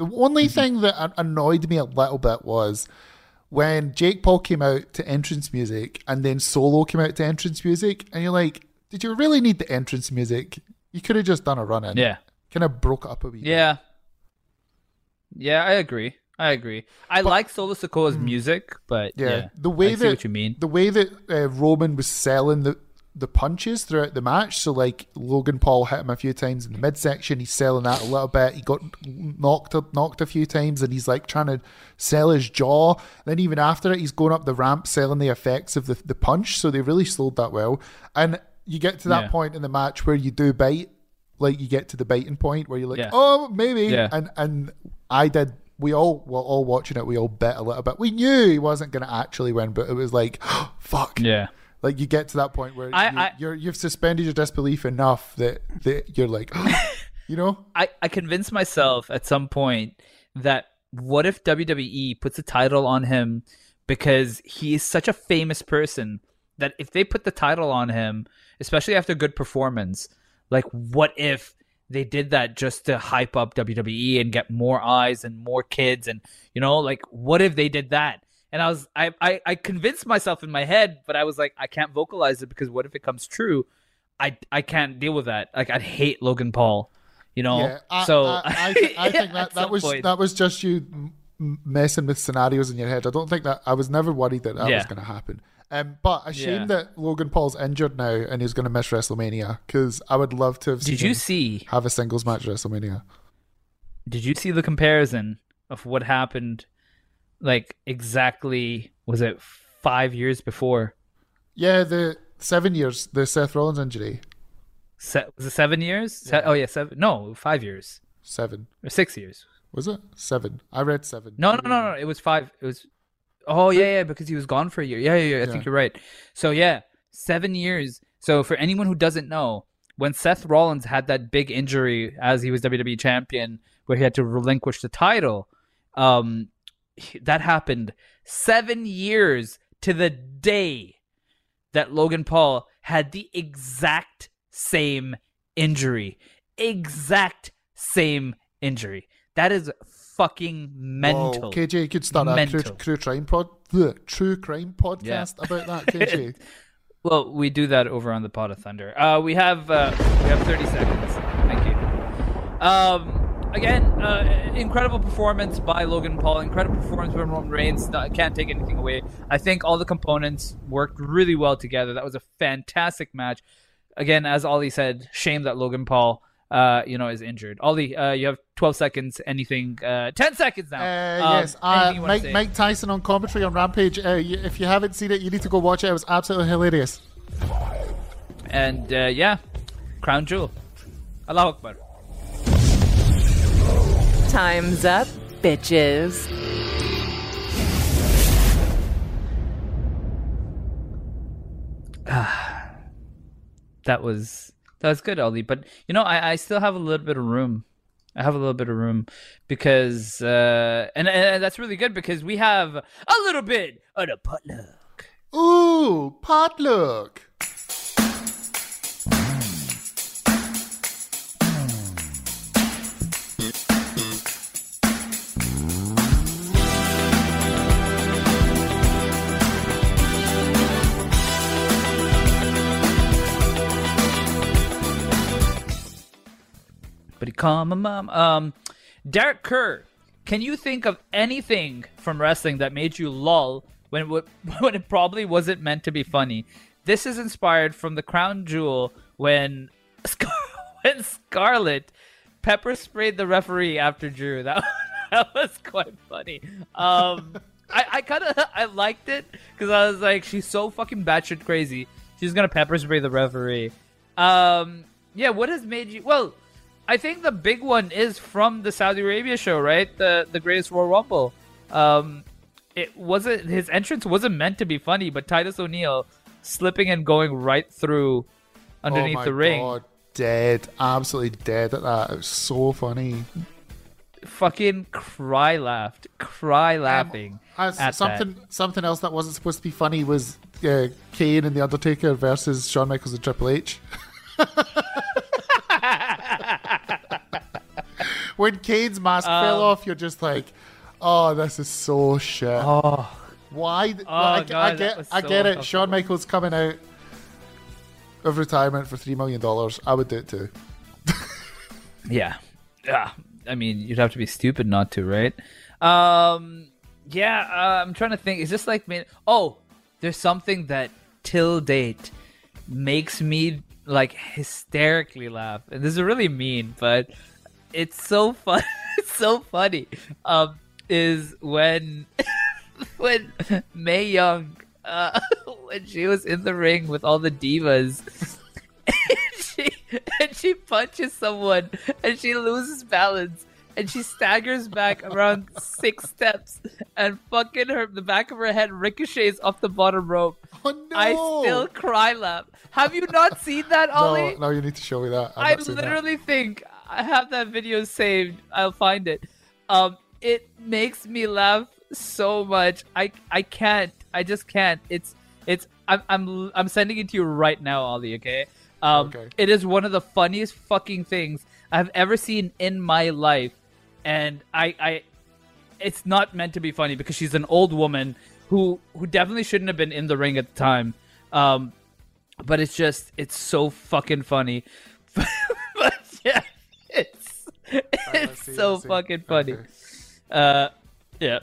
only thing that annoyed me a little bit was when Jake Paul came out to entrance music and then Solo came out to entrance music, and you're like, did you really need the entrance music? You could have just done a run-in. Yeah. Kind of broke up a wee bit. Yeah. Yeah, I agree. But like Solo Sikoa's music, but yeah. I see what you mean. The way that Roman was selling the punches throughout the match, so like Logan Paul hit him a few times in the midsection, he's selling that a little bit, he got knocked a few times, and he's like trying to sell his jaw. Then even after it, he's going up the ramp selling the effects of the punch, so they really slowed that well. And you get to that point in the match where you do bite, like you get to the biting point where you're like, oh, maybe. Yeah. And I did, we all were all watching it, we all bit a little bit. We knew he wasn't going to actually win, but it was like, oh, fuck. Yeah. Like you get to that point where you've suspended your disbelief enough that you're like, oh, you know? I convinced myself at some point that what if WWE puts a title on him because he is such a famous person that if they put the title on him, especially after a good performance, like what if they did that just to hype up WWE and get more eyes and more kids, and you know, like what if they did that? And I was I convinced myself in my head, but I was like, I can't vocalize it because what if it comes true? I can't deal with that. Like I'd hate Logan Paul, you know. Yeah, I think that was just you messing with scenarios in your head. I don't think that I was never worried that was going to happen. But a shame that Logan Paul's injured now and he's going to miss WrestleMania, because I would love to have seen him have a singles match at WrestleMania. Did you see the comparison of what happened like exactly, was it 5 years before? Yeah, the 7 years, the Seth Rollins injury. Was it 7 years? Yeah. Oh yeah, 5 years. 7 or 6 years. Was it? 7. I read 7. No, it was 5. It was... Oh, yeah, because he was gone for a year. Yeah, I think you're right. So, 7 years. So, for anyone who doesn't know, when Seth Rollins had that big injury as he was WWE champion where he had to relinquish the title, that happened 7 years to the day that Logan Paul had the exact same injury. That is fucking mental. Whoa, KJ, you could start a true crime podcast about that, KJ. Well, we do that over on the Pod of Thunder. We have 30 seconds. Thank you. Again, incredible performance by Logan Paul. Incredible performance by Roman Reigns. Can't take anything away. I think all the components worked really well together. That was a fantastic match. Again, as Ollie said, shame that Logan Paul is injured. Ollie, you have 12 seconds. Anything? 10 seconds now. Mike Tyson on commentary on Rampage. If you haven't seen it, you need to go watch it. It was absolutely hilarious. And Crown Jewel. Allahu Akbar. Time's up, bitches. That was That's good, Ollie. But, you know, I still have a little bit of room. I have a little bit of room because, and that's really good because we have a little bit of a potluck. Ooh, potluck. Call my mom. Derek Kerr, can you think of anything from wrestling that made you lol when it probably wasn't meant to be funny? This is inspired from the Crown Jewel when Scarlett pepper sprayed the referee after Drew. That was quite funny. I liked it because I was like, she's so fucking batshit crazy. She's gonna pepper spray the referee. Yeah, what has made you? Well, I think the big one is from the Saudi Arabia show, right? The Greatest Royal Rumble. His entrance wasn't meant to be funny, but Titus O'Neil slipping and going right through underneath the ring. Oh my God, dead. Absolutely dead at that. It was so funny. Fucking cry laughing at that. Something else that wasn't supposed to be funny was Kane and The Undertaker versus Shawn Michaels and Triple H. When Kane's mask fell off, you're just like, "Oh, this is so shit." Oh, why? I get it. Shawn Michaels coming out of retirement for $3 million. I would do it too. Yeah. I mean, you'd have to be stupid not to, right? I'm trying to think. Is this like me? Oh, there's something that till date makes me like hysterically laugh, and this is really mean, but. It's so fun. It's so funny. Is when Mae Young, when she was in the ring with all the divas, and she punches someone and she loses balance and she staggers back around 6 steps and fucking the back of her head ricochets off the bottom rope. Oh, no. I still cry laugh. Have you not seen that, Ollie? No, you need to show me that. I literally think. I have that video saved. I'll find it. It makes me laugh so much. I can't. I just can't. It's. I'm sending it to you right now, Ollie. Okay. Okay. It is one of the funniest fucking things I've ever seen in my life, and I. It's not meant to be funny because she's an old woman who definitely shouldn't have been in the ring at the time. But it's just. It's so fucking funny. But yeah. It's so fucking funny. Okay. Yeah.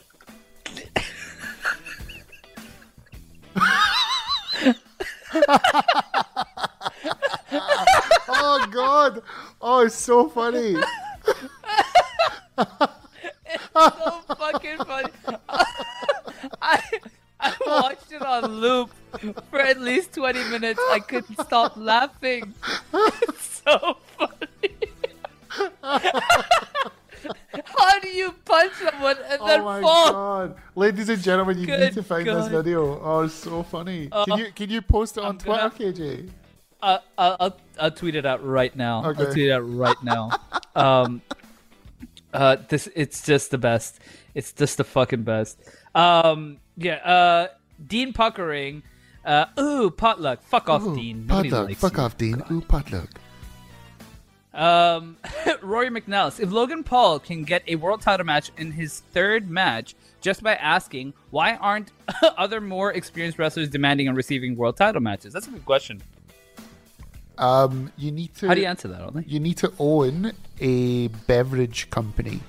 Oh God! Oh, it's so funny. It's so fucking funny. I watched it on loop for at least 20 minutes. I couldn't stop laughing. It's so funny. How do you punch someone and then fall? God. Ladies and gentlemen, you need to find this video. Oh, it's so funny. Can you post it on Twitter, KJ? I'll tweet it out right now. Okay. I'll tweet it out right now. It's just the best. It's just the fucking best. Dean Puckering. Ooh, potluck. Fuck off, Dean. Nobody likes you. Fuck off, Dean. God. Ooh, potluck. Rory McNellis, if Logan Paul can get a world title match in his 3rd match just by asking, why aren't other more experienced wrestlers demanding and receiving world title matches? That's a good question. You need to. How do you answer that, Ollie? You need to own a beverage company,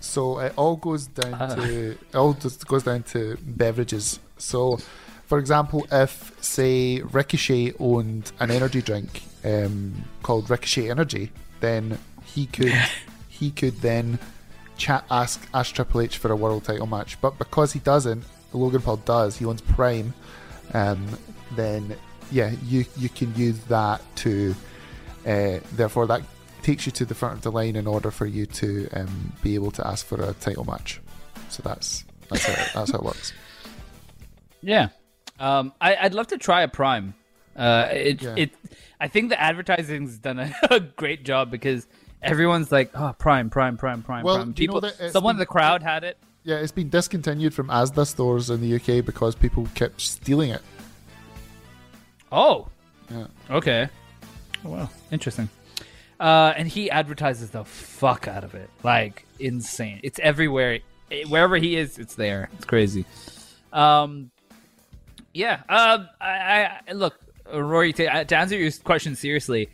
so it all goes down to beverages. So, for example, if say Ricochet owned an energy drink called Ricochet Energy, then he could then ask Triple H for a world title match. But because he doesn't, Logan Paul does. He owns Prime. Then yeah, you can use that to. Therefore, that takes you to the front of the line in order for you to be able to ask for a title match. So that's how it works. Yeah, I'd love to try a Prime. I think the advertising's done a great job because everyone's like, oh, Prime. Well, Prime. People, someone in the crowd had it. Yeah, it's been discontinued from Asda stores in the UK because people kept stealing it. Oh. Yeah. Okay. Oh, wow. Interesting. And he advertises the fuck out of it. Like, insane. It's everywhere. Wherever he is, it's there. It's crazy. Yeah. I look, Rory, to answer your question seriously,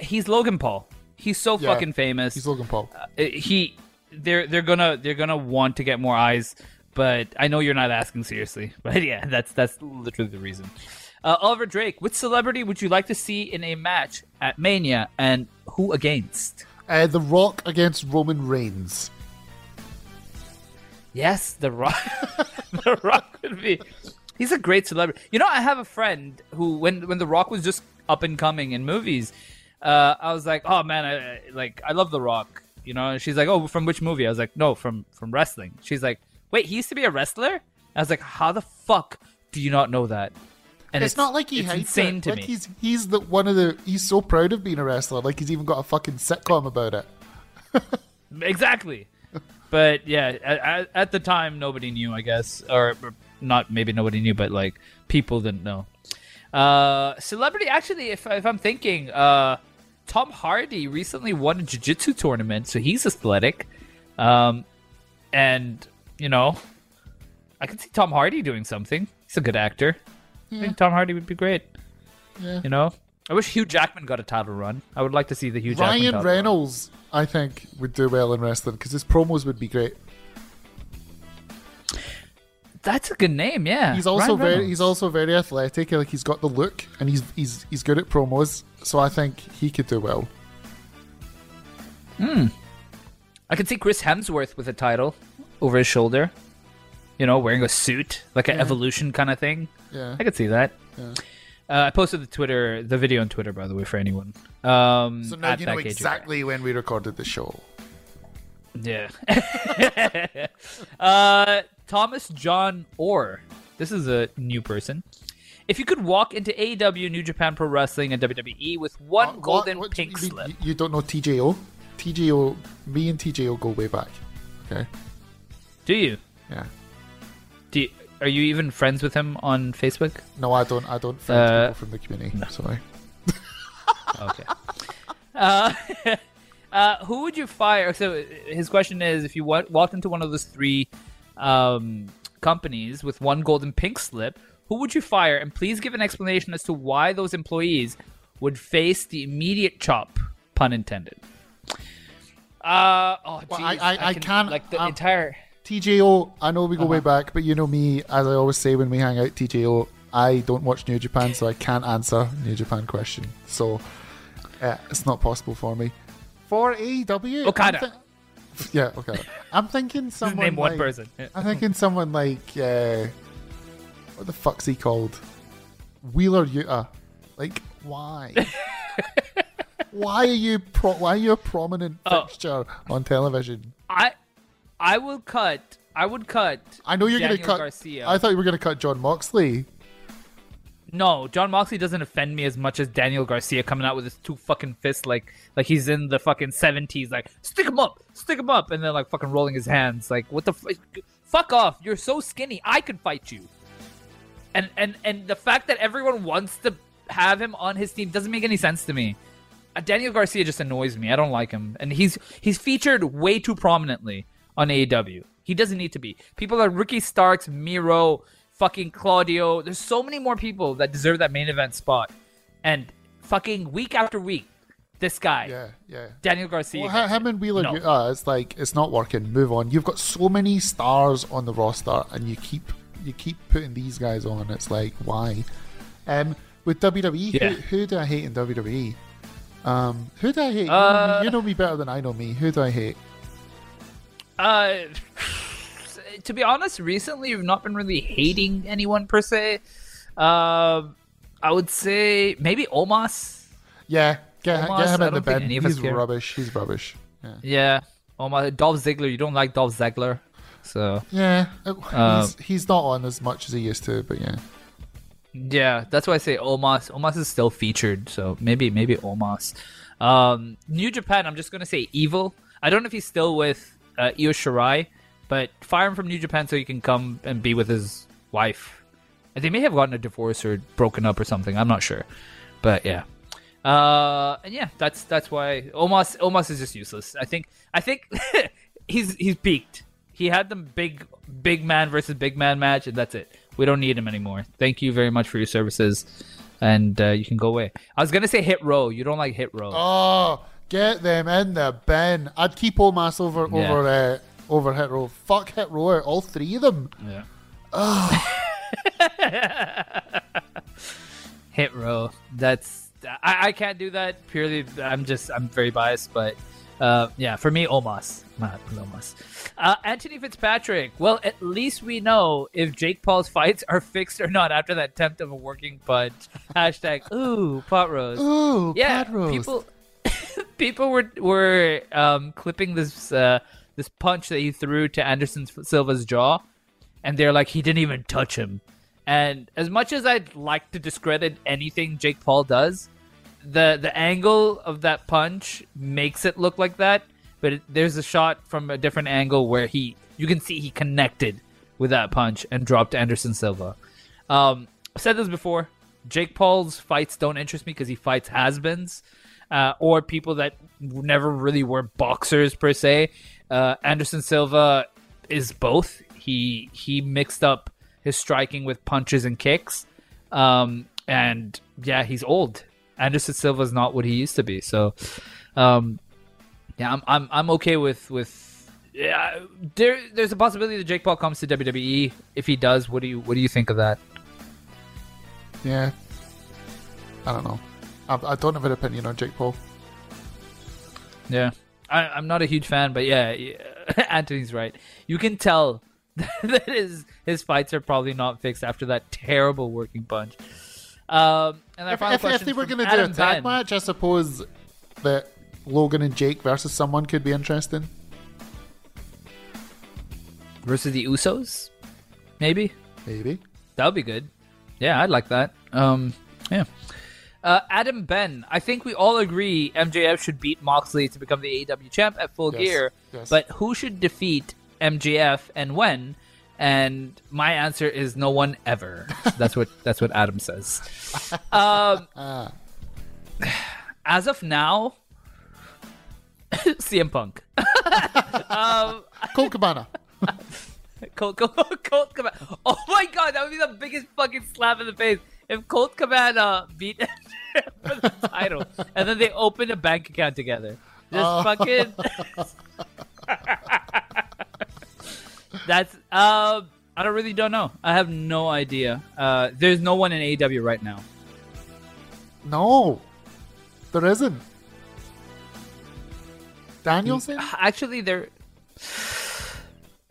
he's Logan Paul. He's so fucking famous. He's Logan Paul. They're gonna want to get more eyes, but I know you're not asking seriously. But yeah, that's literally the reason. Oliver Drake, which celebrity would you like to see in a match at Mania, and who against? The Rock against Roman Reigns. Yes, The Rock. The Rock would be. He's a great celebrity. You know, I have a friend who, when The Rock was just up and coming in movies, I was like, oh man, I love The Rock. You know, and she's like, oh, from which movie? I was like, no, from wrestling. She's like, wait, he used to be a wrestler? I was like, how the fuck do you not know that? And it's not like he hates insane it. To like me. He's so proud of being a wrestler. Like he's even got a fucking sitcom about it. Exactly. But yeah, at the time, nobody knew, I guess, or not. Maybe nobody knew, but like people didn't know. Celebrity, actually, if I'm thinking. Tom Hardy recently won a jiu-jitsu tournament, so he's athletic. And, you know, I could see Tom Hardy doing something. He's a good actor. Yeah. I think Tom Hardy would be great. Yeah. You know? I wish Hugh Jackman got a title run. I would like to see the Hugh Jackman title run. Ryan Reynolds, I think, would do well in wrestling because his promos would be great. That's a good name, yeah. He's also very athletic. Like he's got the look, and he's good at promos. So I think he could do well. Hmm. I could see Chris Hemsworth with a title over his shoulder. You know, wearing a suit, like an Evolution kind of thing. Yeah, I could see that. Yeah. I posted the video on Twitter, by the way, for anyone. So now you know exactly when we recorded the show. Yeah. Thomas John Orr. This is a new person. If you could walk into AEW, New Japan Pro Wrestling, and WWE with one golden pink slip. You don't know TJO? TJO, me and TJO go way back. Okay. Do you? Yeah. Are you even friends with him on Facebook? No, I don't friends people from the community. No. Sorry. Okay. Who would you fire? So his question is, if you walked into one of those three companies with one golden pink slip, who would you fire? And please give an explanation as to why those employees would face the immediate chop, pun intended. TJO, I know we go way back, but you know me, as I always say when we hang out, TJO, I don't watch New Japan, so I can't answer New Japan question. So it's not possible for me. For AEW? Okada. Okay. I'm thinking someone name one person. I'm thinking someone like what the fuck's he called? Wheeler Yuta. Like why? Why are you a prominent fixture on television? I would cut I know you're Daniel gonna cut Garcia. I thought you were gonna cut Jon Moxley. No, Jon Moxley doesn't offend me as much as Daniel Garcia coming out with his two fucking fists like he's in the fucking 70s, like, stick him up, and then like fucking rolling his hands. Like, what the fuck off, you're so skinny, I could fight you. And the fact that everyone wants to have him on his team doesn't make any sense to me. Daniel Garcia just annoys me, I don't like him. And he's featured way too prominently on AEW. He doesn't need to be. People like Ricky Starks, Miro, fucking Claudio. There's so many more people that deserve that main event spot. And fucking week after week, this guy. Yeah. Daniel Garcia. Well, him and Wheeler, it's like, it's not working. Move on. You've got so many stars on the roster and you keep putting these guys on. It's like, why? With WWE, who do I hate in WWE? Who do I hate? You know me better than I know me. Who do I hate? To be honest, recently I've not been really hating anyone per se. I would say maybe Omos. Yeah, get him in the bed. He's rubbish. Yeah. Omos. Dolph Ziggler. You don't like Dolph Ziggler, so yeah. He's not on as much as he used to, but yeah. Yeah, that's why I say Omos. Omos is still featured, so maybe Omos. New Japan, I'm just going to say Evil. I don't know if he's still with Io Shirai, but fire him from New Japan so he can come and be with his wife. And they may have gotten a divorce or broken up or something. I'm not sure. But yeah. And yeah, that's why Omos is just useless. I think he's peaked. He had the big man versus big man match, and that's it. We don't need him anymore. Thank you very much for your services, and you can go away. I was gonna say Hit Row. You don't like Hit Row. Oh, get them in the bin. I'd keep Omos over Hit Row. Fuck Hit Row. All three of them. Yeah. Hit Row. That's I can't do that purely. I'm very biased, but yeah, for me, Omos. Anthony Fitzpatrick. Well, at least we know if Jake Paul's fights are fixed or not after that attempt of a working punch. Hashtag ooh pot roast. Ooh, yeah, pot roast. People were clipping this punch that he threw to Anderson Silva's jaw, and they're like, he didn't even touch him. And as much as I'd like to discredit anything Jake Paul does, the angle of that punch makes it look like that. But there's a shot from a different angle where you can see he connected with that punch and dropped Anderson Silva. I've said this before. Jake Paul's fights don't interest me because he fights has-beens or people that never really were boxers per se. Anderson Silva is both. He mixed up his striking with punches and kicks. And yeah, he's old. Anderson Silva is not what he used to be. So yeah, I'm okay with yeah, there's a possibility that Jake Paul comes to WWE. If he does, what do you think of that? Yeah. I don't know. I don't have an opinion on Jake Paul. Yeah. I'm not a huge fan, but yeah, Anthony's right. You can tell that his fights are probably not fixed after that terrible working punch. And if they were going to do a tag match, I suppose that Logan and Jake versus someone could be interesting. Versus the Usos? Maybe. That would be good. Yeah, I'd like that. Yeah. Adam Ben, I think we all agree MJF should beat Moxley to become the AEW champ at Full Gear. Yes. But who should defeat MJF and when? And my answer is no one ever. That's what Adam says. As of now, CM Punk. Colt Cabana. Colt Cabana. Oh my god, that would be the biggest fucking slap in the face. If Colt Cabana beat MJF for the title, and then they opened a bank account together. Fucking... That's... I don't know. I have no idea. There's no one in AEW right now. No. There isn't. Danielson? Actually, there...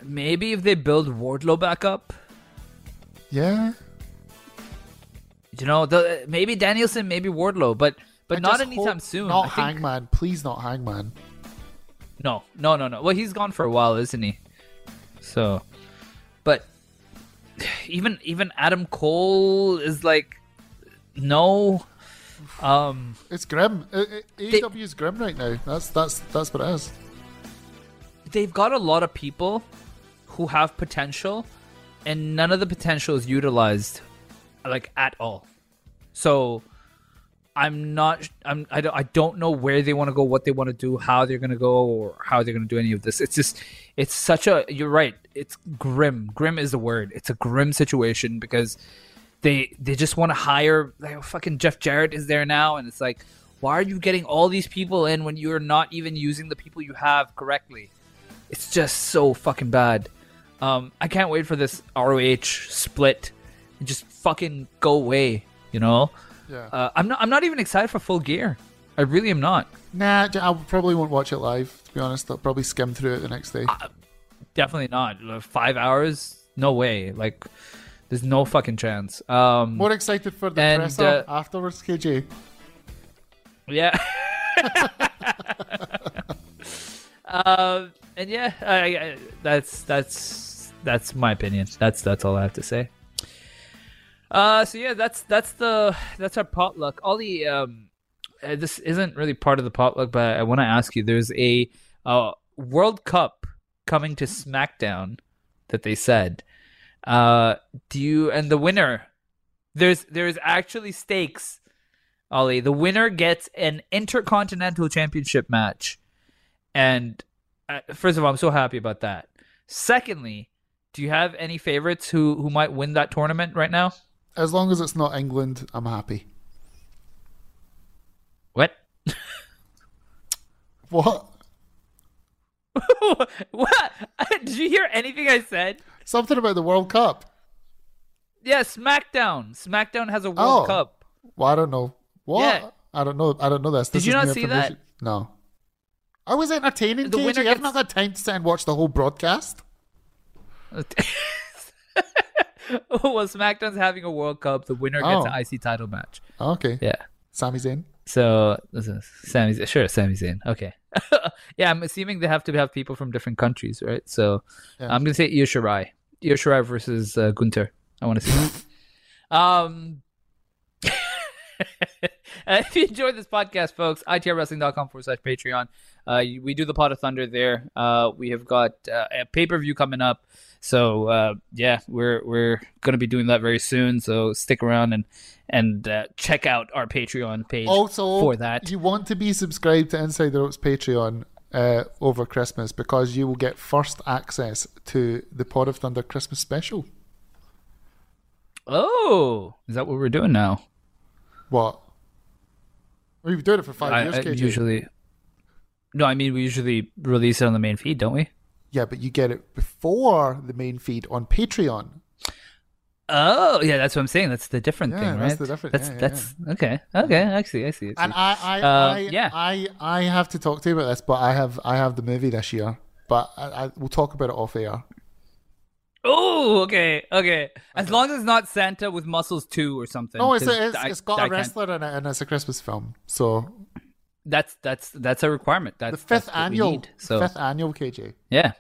Maybe if they build Wardlow back up. Yeah. You know, maybe Danielson, maybe Wardlow, but not anytime soon. Not Hangman. Please not Hangman. No. Well, he's gone for a while, isn't he? So, but even Adam Cole is like, no. It's grim. AEW is grim right now. That's what it is. They've got a lot of people who have potential, and none of the potential is utilized. Like at all. So I don't know where they want to go, what they want to do, how they're going to go, or how they're going to do any of this. You're right. It's grim. Grim is the word. It's a grim situation because they just want to hire, like, fucking Jeff Jarrett is there now. And it's like, why are you getting all these people in when you're not even using the people you have correctly? It's just so fucking bad. I can't wait for this ROH split. Just fucking go away, you know. Yeah. I'm not even excited for Full Gear. I really am not. Nah, I probably won't watch it live. To be honest, I'll probably skim through it the next day. Definitely not. 5 hours? No way. Like, there's no fucking chance. More excited for the presser afterwards, KJ. Yeah. And yeah, I, that's my opinion. That's all I have to say. So yeah, that's our potluck. Ollie, this isn't really part of the potluck, but I want to ask you. There's a World Cup coming to SmackDown that they said. Do you and the winner? There's actually stakes, Ollie. The winner gets an Intercontinental Championship match, and first of all, I'm so happy about that. Secondly, do you have any favorites who might win that tournament right now? As long as it's not England, I'm happy. What? What? What? Did you hear anything I said? Something about the World Cup. Yeah, SmackDown. SmackDown has a World Cup. Well, I don't know. What? Yeah. I don't know this. Did you not see that? No. I was entertaining, KJ. I've not had time to sit and watch the whole broadcast. Well, SmackDown's having a World Cup. The winner gets an IC title match. Oh, okay. Yeah. Sami Zayn. So, Sami Zayn. Okay. Yeah, I'm assuming they have to have people from different countries, right? So, yeah. I'm going to say Io Shirai. Io Shirai versus Gunther. I want to see that. If you enjoyed this podcast, folks, itrwrestling.com/Patreon. We do the Pot of Thunder there. We have got a pay-per-view coming up. So, we're going to be doing that very soon. So stick around and check out our Patreon page also, for that. You want to be subscribed to Inside the Ropes Patreon over Christmas because you will get first access to the Pod of Thunder Christmas special. Oh, is that what we're doing now? What? We've been doing it for 5 years, KJ. We usually release it on the main feed, don't we? Yeah, but you get it before the main feed on Patreon. Oh, yeah, that's what I'm saying. That's the different thing, right? Okay. I see. And I have to talk to you about this, but I have the movie this year, but we'll talk about it off air. Oh, okay. As long as it's not Santa with Muscles 2 or something. No, it's got a wrestler in it, and it's a Christmas film. So that's a requirement. That's the fifth annual KJ. Yeah.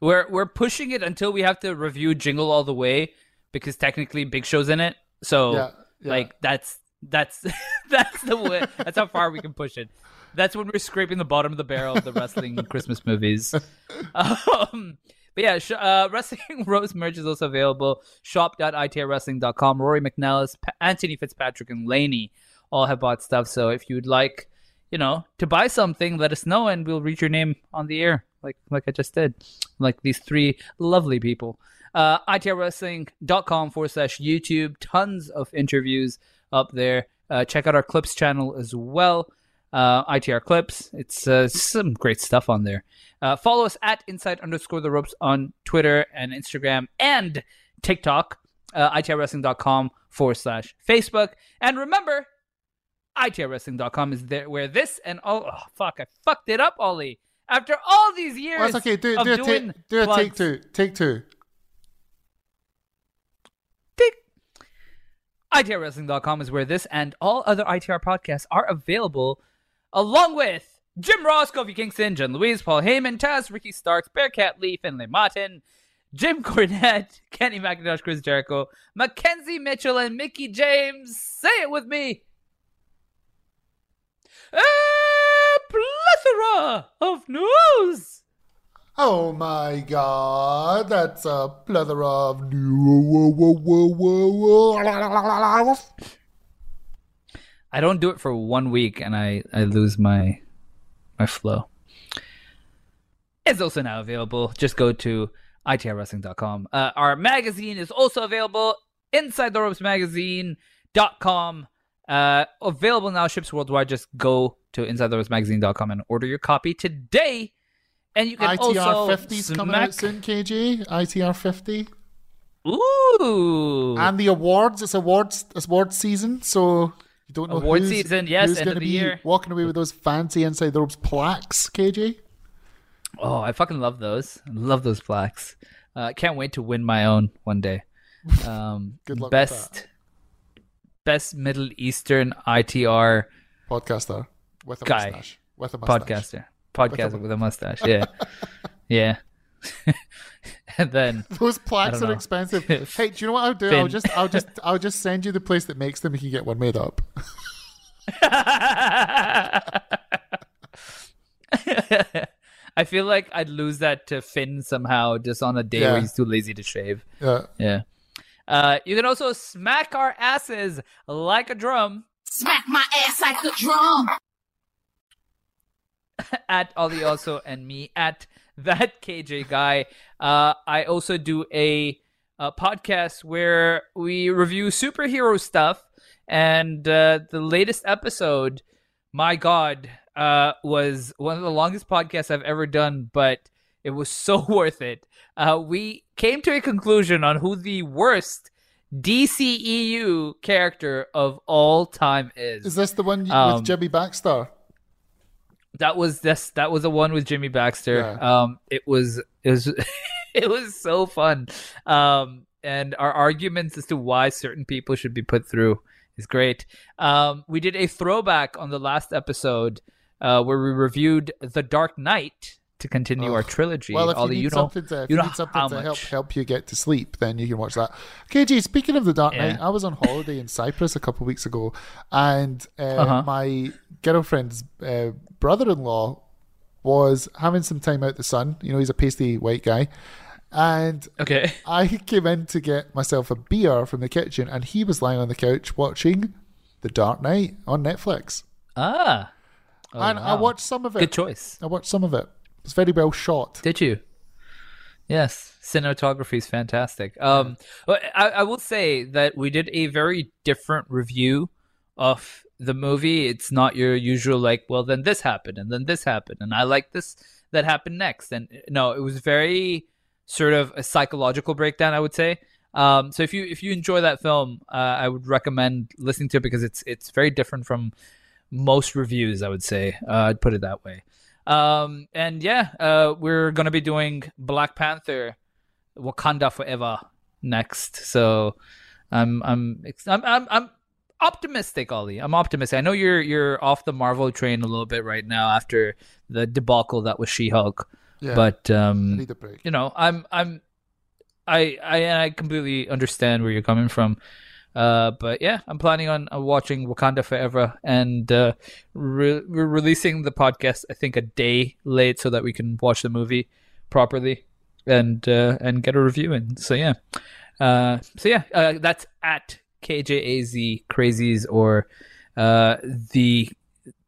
We're pushing it until we have to review Jingle All the Way because technically Big Show's in it. So that's that's the way. That's how far we can push it. That's when we're scraping the bottom of the barrel of the wrestling Christmas movies. But yeah, Wrestling Rose merch is also available. Shop.itrwrestling.com. Rory McNellis, Anthony Fitzpatrick, and Laney all have bought stuff. So if you'd like, to buy something, let us know and we'll read your name on the air, like I just did, like these three lovely people. itrwrestling.com/YouTube. Tons of interviews up there. Check out our Clips channel as well. ITR Clips. It's some great stuff on there. Follow us at inside_the ropes on Twitter and Instagram and TikTok. itrwrestling.com/Facebook. And remember, itrwrestling.com is there where this and I fucked it up, Ollie. After all these years, that's okay. Do a take 2. Take 2. itrwrestling.com is where this and all other ITR podcasts are available, along with Jim Ross, Kofi Kingston, Jen Louise, Paul Heyman, Taz, Ricky Starks, Bearcat Lee, Finlay Martin, Jim Cornette, Kenny McIntosh, Chris Jericho, Mackenzie Mitchell, and Mickey James. Say it with me. A plethora of news. Oh my God, that's a plethora of news. I don't do it for 1 week and I lose my flow. It's also now available. Just go to itrwrestling.com. Our magazine is also available. InsideTheRopesMagazine.com. Available now. Ships worldwide. Just go to InsideTheRopesMagazine.com and order your copy today. And you can ITR also... ITR 50's coming out soon, KJ. ITR 50. Ooh. And the awards. It's awards season, so... You don't know award season, yes, who's end of the year. Walking away with those fancy Inside the Ropes plaques, KJ. Oh, I fucking love those. I love those plaques. I can't wait to win my own one day. Good luck. Best Middle Eastern ITR podcaster with a mustache. Podcaster with a mustache. Yeah. And then those plaques are expensive. Hey, do you know what I'll do? I'll just send you the place that makes them. You can get one made up. I feel like I'd lose that to Finn somehow, just on a day where he's too lazy to shave. Yeah. You can also smack our asses like a drum. Smack my ass like a drum. At Ollie also and me at that KJ guy. I also do a podcast where we review superhero stuff, and the latest episode, my God, was one of the longest podcasts I've ever done, but it was so worth it. We came to a conclusion on who the worst DCEU character of all time is. Is this the one with Jimmy Baxter? That was the one with Jimmy Baxter. Yeah. It was it was so fun. And our arguments as to why certain people should be put through is great. We did a throwback on the last episode where we reviewed The Dark Knight to continue our trilogy. Well, if you need something to help you get to sleep, then you can watch that. KJ, speaking of The Dark Knight, I was on holiday in Cyprus a couple of weeks ago, and my girlfriend's brother-in-law was having some time out the sun. You know, he's a pasty white guy. And I came in to get myself a beer from the kitchen, and he was lying on the couch watching The Dark Knight on Netflix. I watched some of it. Good choice. I watched some of it. It's very well shot. Did you? Yes. Cinematography is fantastic. I will say that we did a very different review of the movie. It's not your usual, like, well, then this happened, and then this happened, and I like this that happened next. And no, it was very sort of a psychological breakdown, I would say. So if you enjoy that film, I would recommend listening to it, because it's very different from most reviews, I would say. I'd put it that way. We're going to be doing Black Panther, Wakanda Forever next. So I'm optimistic, Ollie. I'm optimistic. I know you're off the Marvel train a little bit right now after the debacle that was She-Hulk. Yeah, but I need a break. You know, I completely understand where you're coming from, but yeah, I'm planning on watching Wakanda Forever, and we're releasing the podcast I think a day late so that we can watch the movie properly and get a review in. So that's at KJAZ Crazies, or the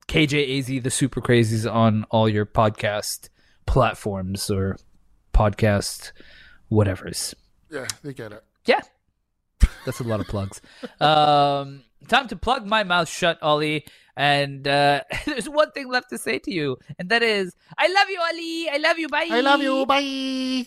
KJAZ the Super Crazies on all your podcast platforms or podcast whatevers. Yeah, they get it. Yeah, that's a lot of plugs. Time to plug my mouth shut, Ollie, and there's one thing left to say to you, and that is, I love you, Ollie. I love you. Bye. I love you. Bye.